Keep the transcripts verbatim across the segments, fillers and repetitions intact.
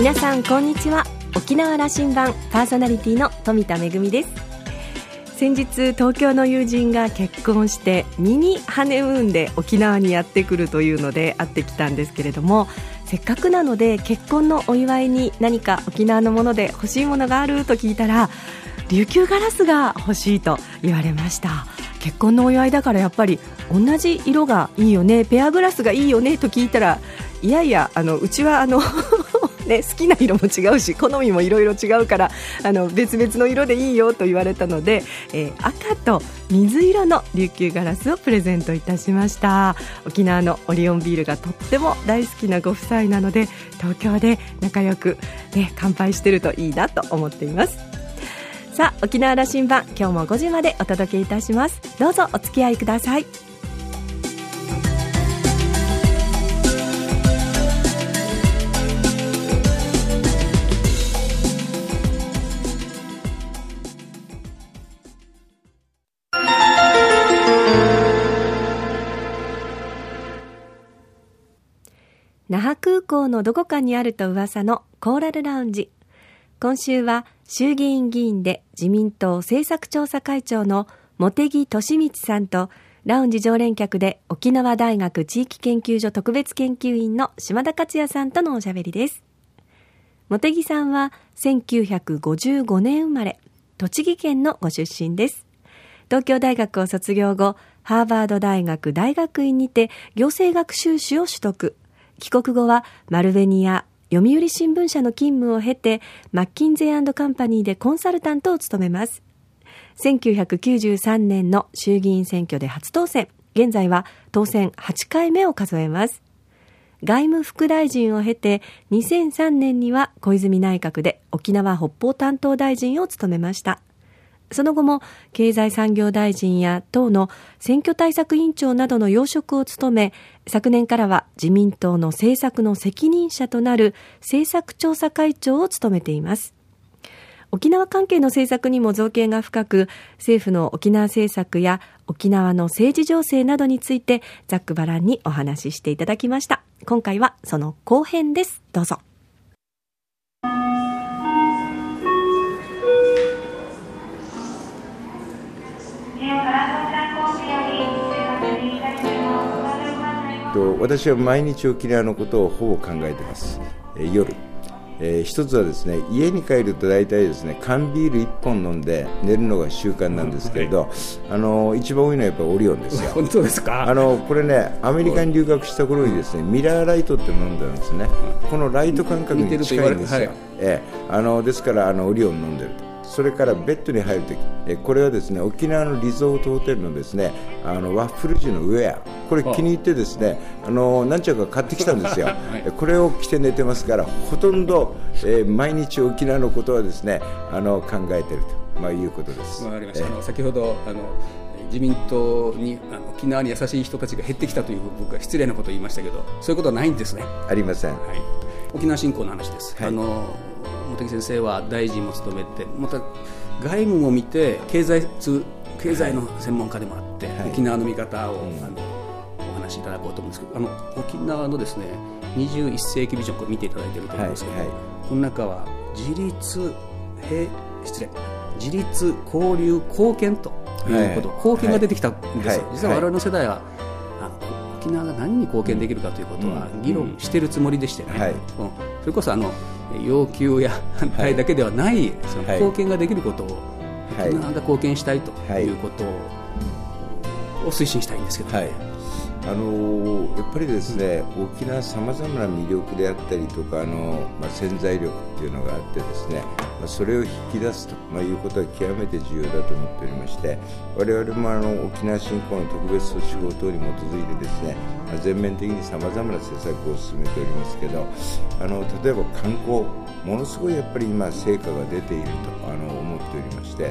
皆さんこんにちは。沖縄羅針盤パーソナリティの富田恵です。先日東京の友人が結婚してミニハネムーンで沖縄にやってくるというので会ってきたんですけれども、せっかくなので結婚のお祝いに何か沖縄のもので欲しいものがあると聞いたら、琉球ガラスが欲しいと言われました。結婚のお祝いだからやっぱり同じ色がいいよね、ペアグラスがいいよねと聞いたら、いやいやあのうちはあのね、好きな色も違うし好みもいろいろ違うからあの別々の色でいいよと言われたので、えー、赤と水色の琉球ガラスをプレゼントいたしました。沖縄のオリオンビールがとっても大好きなご夫妻なので、東京で仲良く、ね、乾杯してるといいなと思っています。さあ、沖縄羅針盤今日もごじまでお届けいたします。どうぞお付き合いください。那覇空港のどこかにあると噂のコーラルラウンジ。今週は衆議院議員で自民党政策調査会長の茂木敏充さんと、ラウンジ常連客で沖縄大学地域研究所特別研究員の島田克也さんとのおしゃべりです。茂木さんはせんきゅうひゃくごじゅうごねん生まれ、栃木県のご出身です。東京大学を卒業後、ハーバード大学大学院にて行政学修士を取得。帰国後は丸紅や読売新聞社の勤務を経て、マッキンゼー&カンパニーでコンサルタントを務めます。せんきゅうひゃくきゅうじゅうさんねんの衆議院選挙で初当選。現在は当選はちかいめを数えます。外務副大臣を経てにせんさんねんには小泉内閣で沖縄北方担当大臣を務めました。その後も経済産業大臣や党の選挙対策委員長などの要職を務め、昨年からは自民党の政策の責任者となる政策調査会長を務めています。沖縄関係の政策にも造詣が深く、政府の沖縄政策や沖縄の政治情勢などについてざっくばらんにお話ししていただきました。今回はその後編です。どうぞ。私は毎日沖縄のことをほぼ考えています。夜、えー、一つはですね、家に帰ると大体ですね、缶ビールいっぽん飲んで寝るのが習慣なんですけれど、あの一番多いのはやっぱりオリオンですよ。本当ですか？あのこれね、アメリカに留学した頃にですね、ミラーライトって飲んだんですね。このライト感覚に近いんですよ、はい、えー、あのですからあのオリオン飲んでると。それからベッドに入るとき、えこれはですね、沖縄のリゾートホテルのですね、あのワッフル地のウェア、これ気に入ってですね、あの何着か買ってきたんですよ。これを着て寝てますから、ほとんど、えー、毎日沖縄のことはですね、あの考えていると、まあ、いうことです。わかりました。えー、あの先ほどあの自民党に沖縄に優しい人たちが減ってきたという、僕は失礼なことを言いましたけど、そういうことはないんですね。ありません、はい、沖縄振興の話です、はい、あの茂木先生は大臣も務めて、また外務も見て経済通経済の専門家でもあって、はい、沖縄の見方を、うん、あのお話しいただこうと思うんですけど、あの沖縄のですね、にじゅういっ世紀ビジョンを見ていただいていると思うんですけど、はいはい、この中は自立平失礼自立交流貢献ということ、はい、貢献が出てきたんです、はいはい、実は我々の世代はあの沖縄が何に貢献できるかということは議論しているつもりでしてね、はい、それこそあの要求や反対だけではない、はい、その貢献ができることを、はい、沖縄が貢献したいということを、はい、推進したいんですけど、ね、はい、あのー、やっぱりですね、うん、沖縄さまざまな魅力であったりとか、あの、まあ、潜在力っていうのがあってですね、まあ、それを引き出すと、まあ、いうことは極めて重要だと思っておりまして、我々もあの沖縄振興の特別措置法等に基づいてですね、まあ、全面的にさまざまな政策を進めておりますけど、あの例えば観光、ものすごいやっぱり今成果が出ているとあの思っておりまして、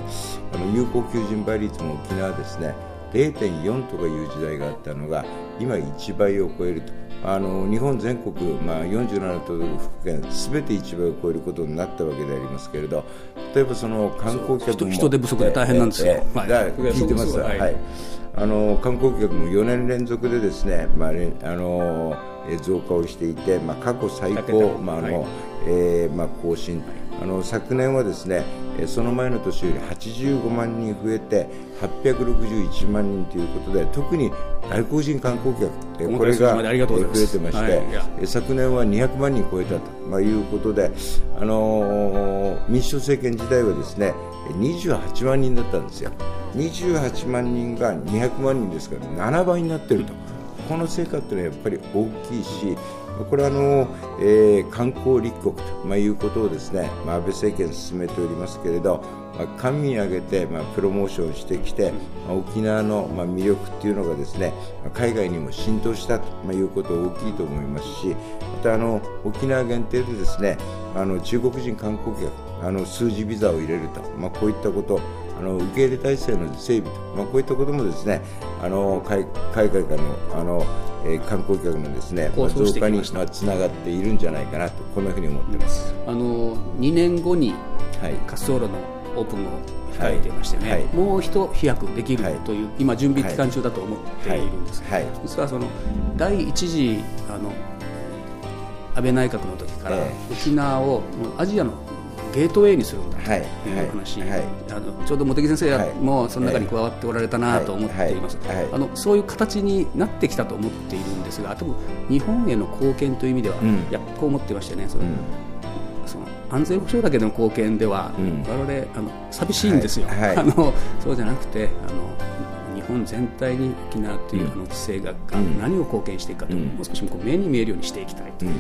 あの有効求人倍率も沖縄ですね、れいてんよん とかいう時代があったのが今いちばいを超えると、あの日本全国、まあ、よんじゅうなな都道府県すべていちばいを超えることになったわけでありますけれど、例えばその観光客も人手不足で大変なんですよ、ええええ、はい、聞いてます、はい、あの観光客もよねん連続でですね、まあ、あの増加をしていて、まあ、過去最高、まああのはいえーまあ、更新、あの昨年はですねその前の年よりはちじゅうごまんにん増えてはっぴゃくろくじゅういちまんにんということで、特に外国人観光客これが増えてまして、はい、昨年はにひゃくまんにん超えたということで、あの民主党政権時代はですねにじゅうはちまんにんだったんですよ。にじゅうはちまんにんがにひゃくまんにんですからななばいになっていると、この成果というのはやっぱり大きいし、これはあの、えー、観光立国ということをですね、まあ、安倍政権進めておりますけれど、まあ、官民挙げて、まあ、プロモーションしてきて、まあ、沖縄の、まあ、魅力っていうのがですね海外にも浸透したということは大きいと思いますし、またあの沖縄限定でですねあの中国人観光客あの数字ビザを入れると、まあ、こういったことあの受け入れ体制の整備と、まあ、こういったこともですねあの 海, 海外からの、あのえー、観光客のですね、まあ、増加につながっているんじゃないかなと、こんなふうに思っています。あのにねんごに滑走路のオープンを控えていましてね、はいはい、もう一飛躍できるという、はい、今準備期間中だと思っているんです、はいはいはい、実はそのだいいち次あの安倍内閣の時から、えー、沖縄をアジアのゲートウェイにするんだという話、はいはいはい、あのちょうど茂木先生もその中に加わっておられたなと思っています。あのそういう形になってきたと思っているんですが、多分日本への貢献という意味では、うん、やっこう思ってましてね、それ、うん、その安全保障だけでの貢献では、うん、我々あの寂しいんですよ、はいはい、あのそうじゃなくてあの日本全体に沖縄というあの地政学が何を貢献していくかと、うん、もう少しこう目に見えるようにしていきたいと、うん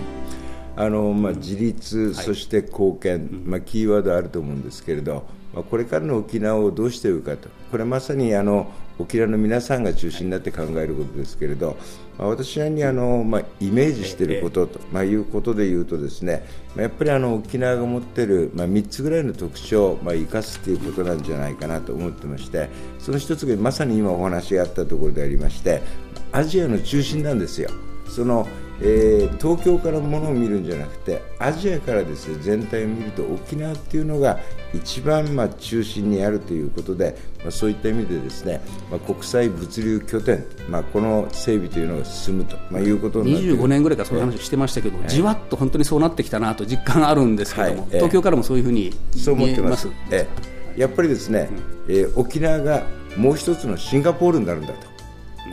あのまあ、自立、そして貢献、まあ、キーワードあると思うんですけれど、まあ、これからの沖縄をどうしていくかと、これまさにあの沖縄の皆さんが中心になって考えることですけれど、まあ、私にあの、まあ、イメージしていることと、まあ、いうことでいうとですね、やっぱりあの沖縄が持っている、まあ、みっつぐらいの特徴を、まあ、生かすということなんじゃないかなと思ってまして、その一つがまさに今お話があったところでありまして、アジアの中心なんですよ。そのえー、東京からものを見るんじゃなくて、アジアからですね全体を見ると沖縄っていうのが一番まあ中心にあるということで、まあ、そういった意味でですね、まあ、国際物流拠点、まあ、この整備というのが進むと、まあ、いうことになってにじゅうごねんぐらいからそういう話をしてましたけど、はい、じわっと本当にそうなってきたなと実感あるんですけども、はい、東京からもそういうふうに見えます。えやっぱりですね、うんえー、沖縄がもう一つのシンガポールになるんだと、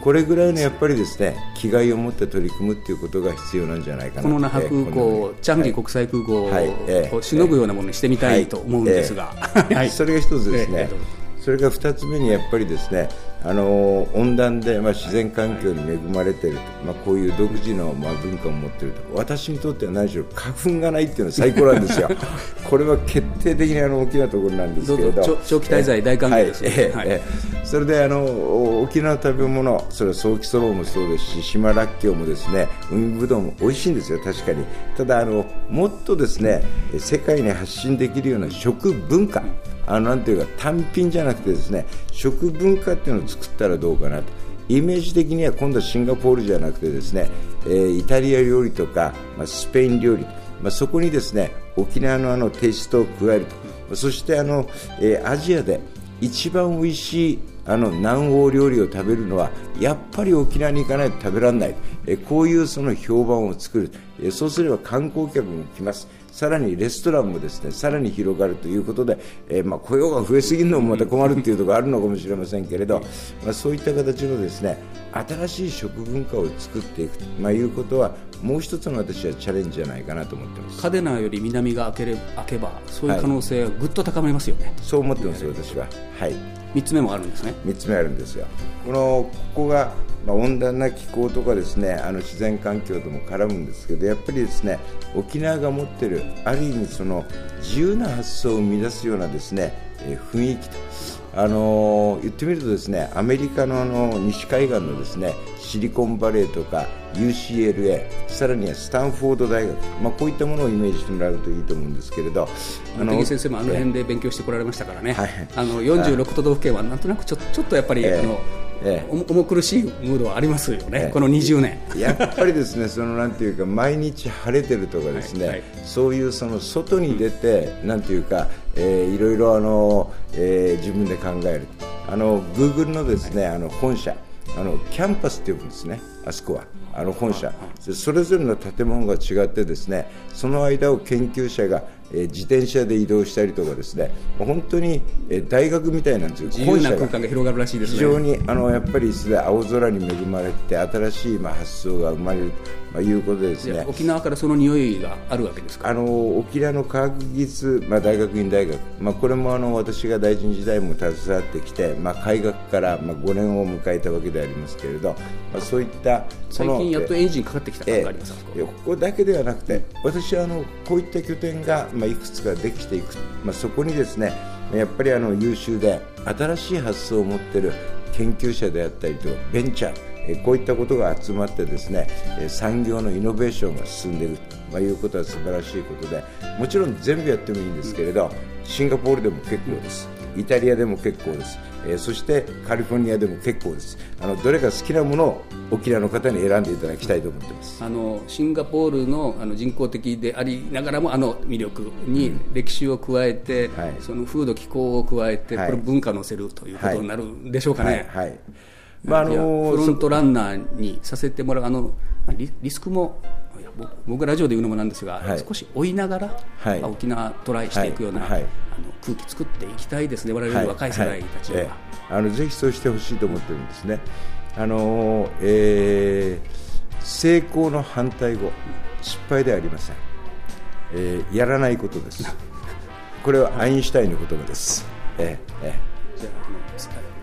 これぐらいのやっぱりですね気概を持って取り組むということが必要なんじゃないかなと。この那覇空港、チャンギ国際空港をしのぐようなものにしてみたいと思うんですが、それが一つですね、えーえー、それが二つ目にやっぱりですねあの温暖で、まあ、自然環境に恵まれていると、はいまあ、こういう独自の、まあ、文化を持っていると、私にとっては何しろ花粉がないっていうのは最高なんですよこれは決定的にあの大きなところなんですけれど、どうぞ長期滞在大歓迎ですね、はいはい、それであの沖縄の食べ物、それはソーキそばもそうですし、島らっきょうもですね海ぶどうも美味しいんですよ。確かに、ただあのもっとですね世界に発信できるような食文化、あのなんていうか単品じゃなくてですね食文化っていうのを作ったらどうかなと。イメージ的には今度はシンガポールじゃなくてですね、えー、イタリア料理とか、まあ、スペイン料理、まあ、そこにですね沖縄のあのテイストを加えると、そしてあの、えー、アジアで一番美味しいあの南欧料理を食べるのはやっぱり沖縄に行かないと食べられない、えこういうその評判を作る、えそうすれば観光客も来ます、さらにレストランもですねさらに広がるということで、えまあ雇用が増えすぎるのもまた困るというところがあるのかもしれませんけれど、まあ、そういった形のですね新しい食文化を作っていくと、まあ、いうことはもう一つの私はチャレンジじゃないかなと思ってます。嘉手納より南が開けれ、開けばそういう可能性はぐっと高まりますよね、はい、そう思ってます私は、はい、みっつめもあるんですね。みっつめあるんですよ。このここが、まあ、温暖な気候とかですねあの自然環境とも絡むんですけど、やっぱりですね沖縄が持っているある意味その自由な発想を生み出すようなですね、えー、雰囲気と、あのー、言ってみるとですねアメリカの、あのー、西海岸のですねシリコンバレーとか ユーシーエルエー、 さらにはスタンフォード大学、まあ、こういったものをイメージしてもらうといいと思うんですけれど、茂木先生もあの辺で勉強してこられましたからね、はい、あのよんじゅうろく都道府県はなんとなくち ょ, ちょっとやっぱり、えーあのええ、重苦しいムードはありますよね、ええ、このにじゅうねんやっぱりですねそのなんていうか毎日晴れてるとかですね、はいはい、そういうその外に出て、うん、なんていうか、えー、いろいろあの、えー、自分で考える、あの Google のですね、あの本社、あのキャンパスって呼ぶんですね、あそこは、あの本社、それぞれの建物が違ってですね、その間を研究者が、えー、自転車で移動したりとかですね、本当に、えー、大学みたいなんですよ。自由な空間が広がるらしいですね。非常にあのやっぱりですね、青空に恵まれて新しい、まあ、発想が生まれるということでですね。沖縄からその匂いがあるわけですか。あの沖縄の科学技術、まあ、大学院大学、まあ、これもあの私が大臣時代も携わってきて、まあ、開学から、まあ、ごねんを迎えたわけでありますけれど、まあ、そういった最近やっとエンジンかかってきた感があります。えー、ここだけではなくて、私はあのこういった拠点が、まあ、いくつかできていく、まあ、そこにですね、やっぱりあの優秀で新しい発想を持っている研究者であったりとベンチャー、こういったことが集まってですね、産業のイノベーションが進んでいるということは素晴らしいことで、もちろん全部やってもいいんですけれど、シンガポールでも結構です。イタリアでも結構です。そしてカリフォルニアでも結構です。あのどれか好きなものを沖縄の方に選んでいただきたいと思っています。あのシンガポールの、あの人工的でありながらも、あの魅力に歴史を加えて、うん、はい、その風土気候を加えて、はい、これ文化を乗せるということになるんでしょうかね。はいはいはい、まあ、あのフロントランナーにさせてもらうあの リ, リスクも僕がラジオで言うのもなんですが、はい、少し追いながら、はい、沖縄トライしていくような、はいはい、あの空気作っていきたいですね、我々の若い世代たちには、はいはい、えー、あのぜひそうしてほしいと思ってるんですね。あの、えー、成功の反対語、失敗ではありません、えー、やらないことですこれはアインシュタインの言葉です、えーえー、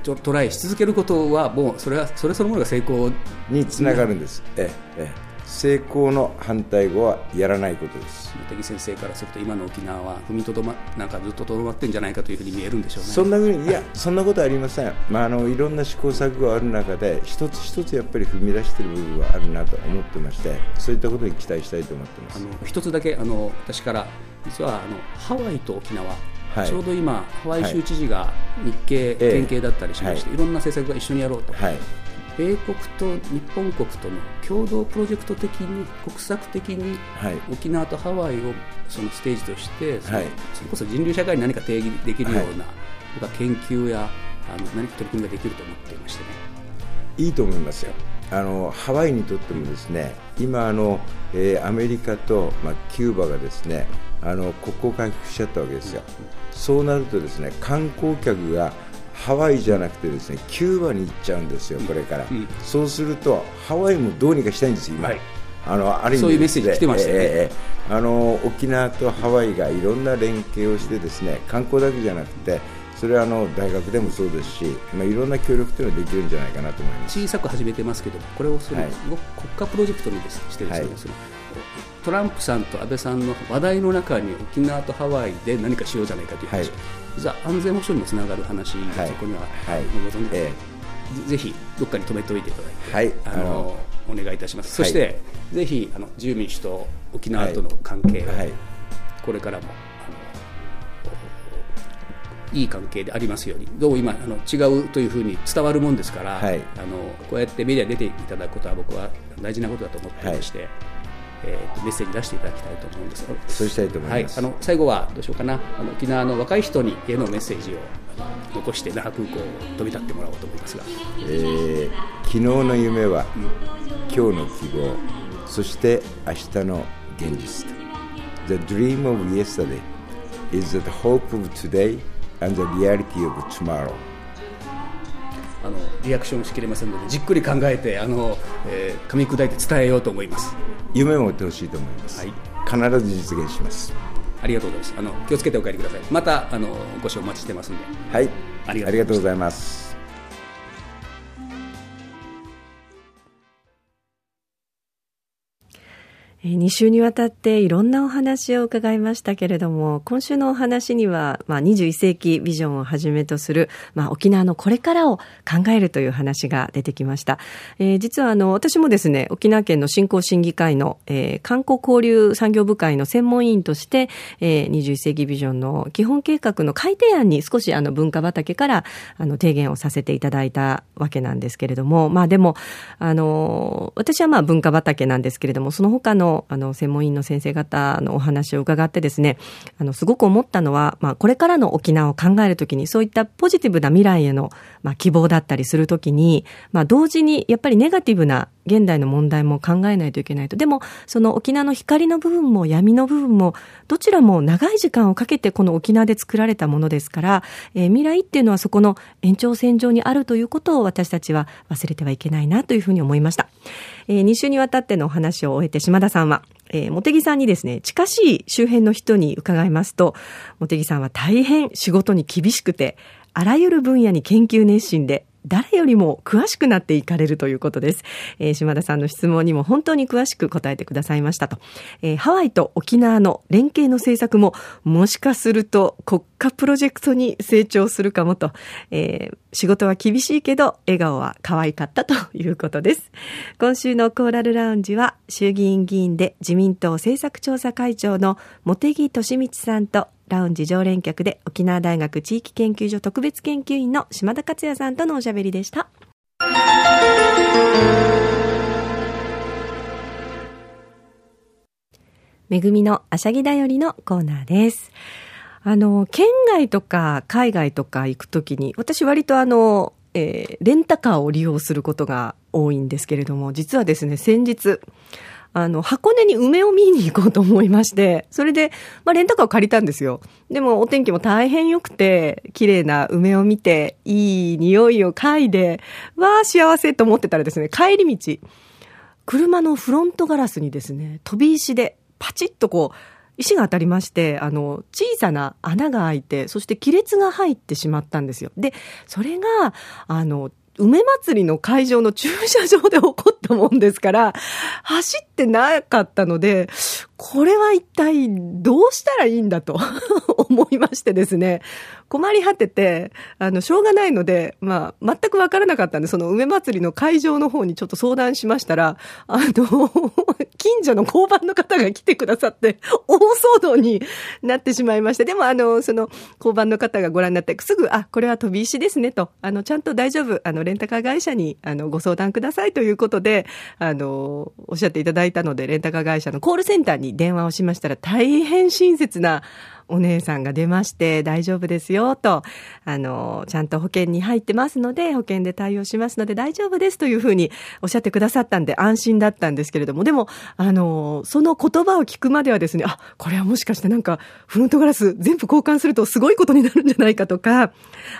じゃあトライし続けることはもうそれはそれそのものが成功につながるんです、ええ、成功の反対語はやらないことです。茂木先生からすると今の沖縄は踏みとどまなんかずっととどまってんじゃないかというふうに見えるんでしょうね。そんなふうに、いや、そんなことはありません、まあ、あのいろんな試行錯誤がある中で一つ一つやっぱり踏み出している部分はあるなと思ってまして、そういったことに期待したいと思ってます。あの一つだけあの私から実はあのハワイと沖縄、はい、ちょうど今ハワイ州知事が日系、はい、県系だったりしまして、はい、いろんな政策が一緒にやろうと、はい、米国と日本国との共同プロジェクト的に国策的に、はい、沖縄とハワイをそのステージとして、はい、それこそ人類社会に何か定義できるような、はい、研究やあの何か取り組みができると思っていましてね。いいと思いますよ。あのハワイにとってもですね、今あの、えー、アメリカと、まあ、キューバがですね、あの国交回復しちゃったわけですよ。そうなるとですね、観光客がハワイじゃなくてですね、キューバに行っちゃうんですよ、これから。うんうん、そうするとハワイもどうにかしたいんですよ今、はい、あのある意味でそういうメッセージ来てましたね、えー、あの沖縄とハワイがいろんな連携をしてですね、観光だけじゃなくて、それはあの大学でもそうですし、まあ、いろんな協力というのはできるんじゃないかなと思います。小さく始めてますけど、これをその、はい、国家プロジェクトにですしてですね、はい、そのトランプさんと安倍さんの話題の中に沖縄とハワイで何かしようじゃないかという話、はい、実は安全保障にもつながる話が、はい、そこには、はい、ご存知で、えー、ぜひどっかに止めておいていただいて、はい、あのお願いいたします。はい、そしてぜひあの自由民主党沖縄との関係を、はいはい、これからもいい関係でありますように。どう今あの違うというふうに伝わるもんですから、はい、あのこうやってメディアに出ていただくことは僕は大事なことだと思っていまして、はい、えー、とメッセージ出していただきたいと思うんです。そうしたいと思います、はい、あの最後はどうしようかな、あの沖縄の若い人にへのメッセージを残して那覇空港を飛び立ってもらおうと思いますが、えー、昨日の夢は、うん、今日の希望、そして明日の現実。 The dream of yesterday is the hope of today and the reality of tomorrow。 あのリアクションしきれませんので、じっくり考えてあの、えー、噛み砕いて伝えようと思います。夢を持ってほしいと思います、はい、必ず実現します。ありがとうございます。あの気をつけてお帰りください。またあのご視聴お待ちしてますので、はい、ありがとうございます。に週にわたっていろんなお話を伺いましたけれども、今週のお話には、まあ、にじゅういっ世紀ビジョンをはじめとする、まあ、沖縄のこれからを考えるという話が出てきました、えー、実はあの私もですね、沖縄県の振興審議会の、えー、観光交流産業部会の専門委員として、えー、にじゅういっ世紀ビジョンの基本計画の改定案に少しあの文化畑からあの提言をさせていただいたわけなんですけれども、まあ、でもあの私はまあ文化畑なんですけれども、その他のの、あの専門員の先生方のお話を伺ってですね、あのすごく思ったのは、まあ、これからの沖縄を考えるときにそういったポジティブな未来への、まあ、希望だったりするときに、まあ、同時にやっぱりネガティブな現代の問題も考えないといけないと。でもその沖縄の光の部分も闇の部分もどちらも長い時間をかけてこの沖縄で作られたものですから、えー、未来っていうのはそこの延長線上にあるということを私たちは忘れてはいけないなというふうに思いました。えー、に週にわたってのお話を終えて島田さんは、えー、茂木さんにですね、近しい周辺の人に伺いますと、茂木さんは大変仕事に厳しくて、あらゆる分野に研究熱心で、誰よりも詳しくなっていかれるということです。えー、島田さんの質問にも本当に詳しく答えてくださいましたと。えー、ハワイと沖縄の連携の政策ももしかすると国家プロジェクトに成長するかもと、えー、仕事は厳しいけど笑顔は可愛かったということです。今週のコーラルラウンジは衆議院議員で自民党政策調査会長の茂木敏充さんと、ラウンジ常連客で沖縄大学地域研究所特別研究員の島田克也さんとのおしゃべりでした。めぐみのあしゃぎだよりのコーナーです。あの県外とか海外とか行くときに私割とあの、えー、レンタカーを利用することが多いんですけれども、実はですね、先日あの、箱根に梅を見に行こうと思いまして、それで、まあ、レンタカーを借りたんですよ。でも、お天気も大変良くて、綺麗な梅を見て、いい匂いを嗅いで、わー、幸せと思ってたらですね、帰り道、車のフロントガラスにですね、飛び石で、パチッとこう、石が当たりまして、あの、小さな穴が開いて、そして亀裂が入ってしまったんですよ。で、それが、あの、梅祭りの会場の駐車場で起こったもんですから、走ってなかったので、これは一体どうしたらいいんだと思いましてですね、困り果てて、あの、しょうがないので、まあ、全くわからなかったんで、その梅祭りの会場の方にちょっと相談しましたら、あの、近所の交番の方が来てくださって、大騒動になってしまいまして、でもあの、その交番の方がご覧になって、すぐ、あ、これは飛び石ですねと、あの、ちゃんと大丈夫、あの、レンタカー会社にあのご相談くださいということであのおっしゃっていただいたので、レンタカー会社のコールセンターに電話をしましたら、大変親切なお姉さんが出まして、大丈夫ですよと、あのちゃんと保険に入ってますので、保険で対応しますので大丈夫ですというふうにおっしゃってくださったんで、安心だったんですけれども、でもあのその言葉を聞くまではですね、あ、これはもしかしてなんかフロントガラス全部交換するとすごいことになるんじゃないかとか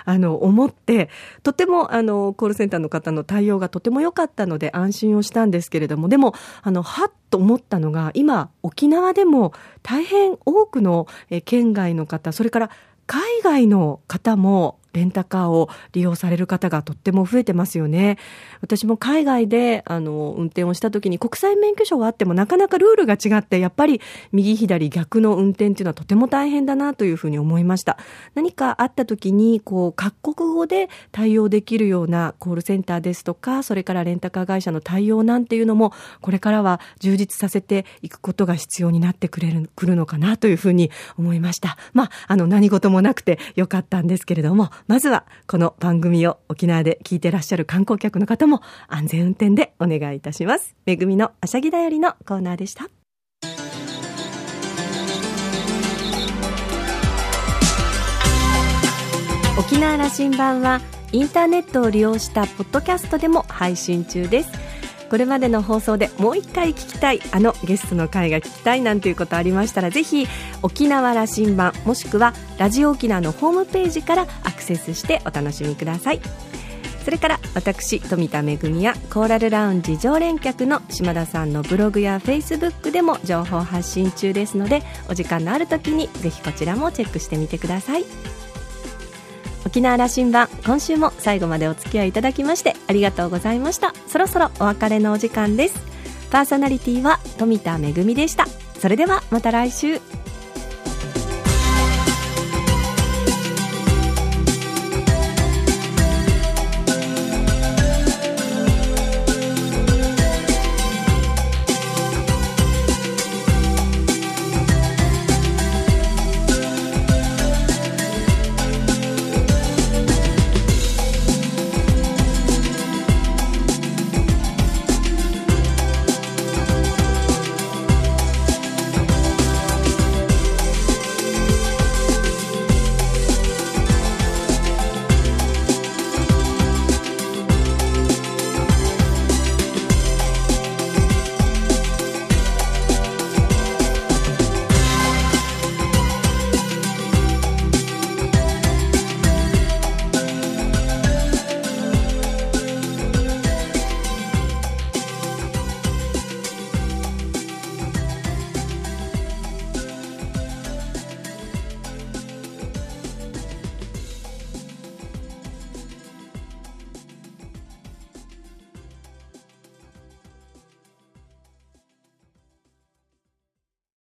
あの思って、とてもあのコールセンターの方の対応がとても良かったので安心をしたんですけれども、でもあのはっと思ったのが、今沖縄でも大変多くの県外の方、それから海外の方もレンタカーを利用される方がとっても増えてますよね。私も海外であの運転をした時に、国際免許証はあってもなかなかルールが違って、やっぱり右左逆の運転っていうのはとても大変だなというふうに思いました。何かあった時にこう各国語で対応できるようなコールセンターですとか、それからレンタカー会社の対応なんていうのもこれからは充実させていくことが必要になってくれる、くるのかなというふうに思いました。まあ、あの何事もなくてよかったんですけれども、まずはこの番組を沖縄で聞いてらっしゃる観光客の方も安全運転でお願いいたします。めぐみのあしゃぎだよりのコーナーでした。沖縄羅針盤はインターネットを利用したポッドキャストでも配信中です。これまでの放送でもう一回聞きたい、あのゲストの回が聞きたいなんていうことありましたら、ぜひ沖縄羅針盤もしくはラジオ沖縄のホームページからアクセスしてお楽しみください。それから私富田恵やコーラルラウンジ常連客の島田さんのブログやフェイスブックでも情報発信中ですので、お時間のある時にぜひこちらもチェックしてみてください。沖縄羅針盤、今週も最後までお付き合いいただきましてありがとうございました。そろそろお別れのお時間です。パーソナリティは富田恵でした。それではまた来週。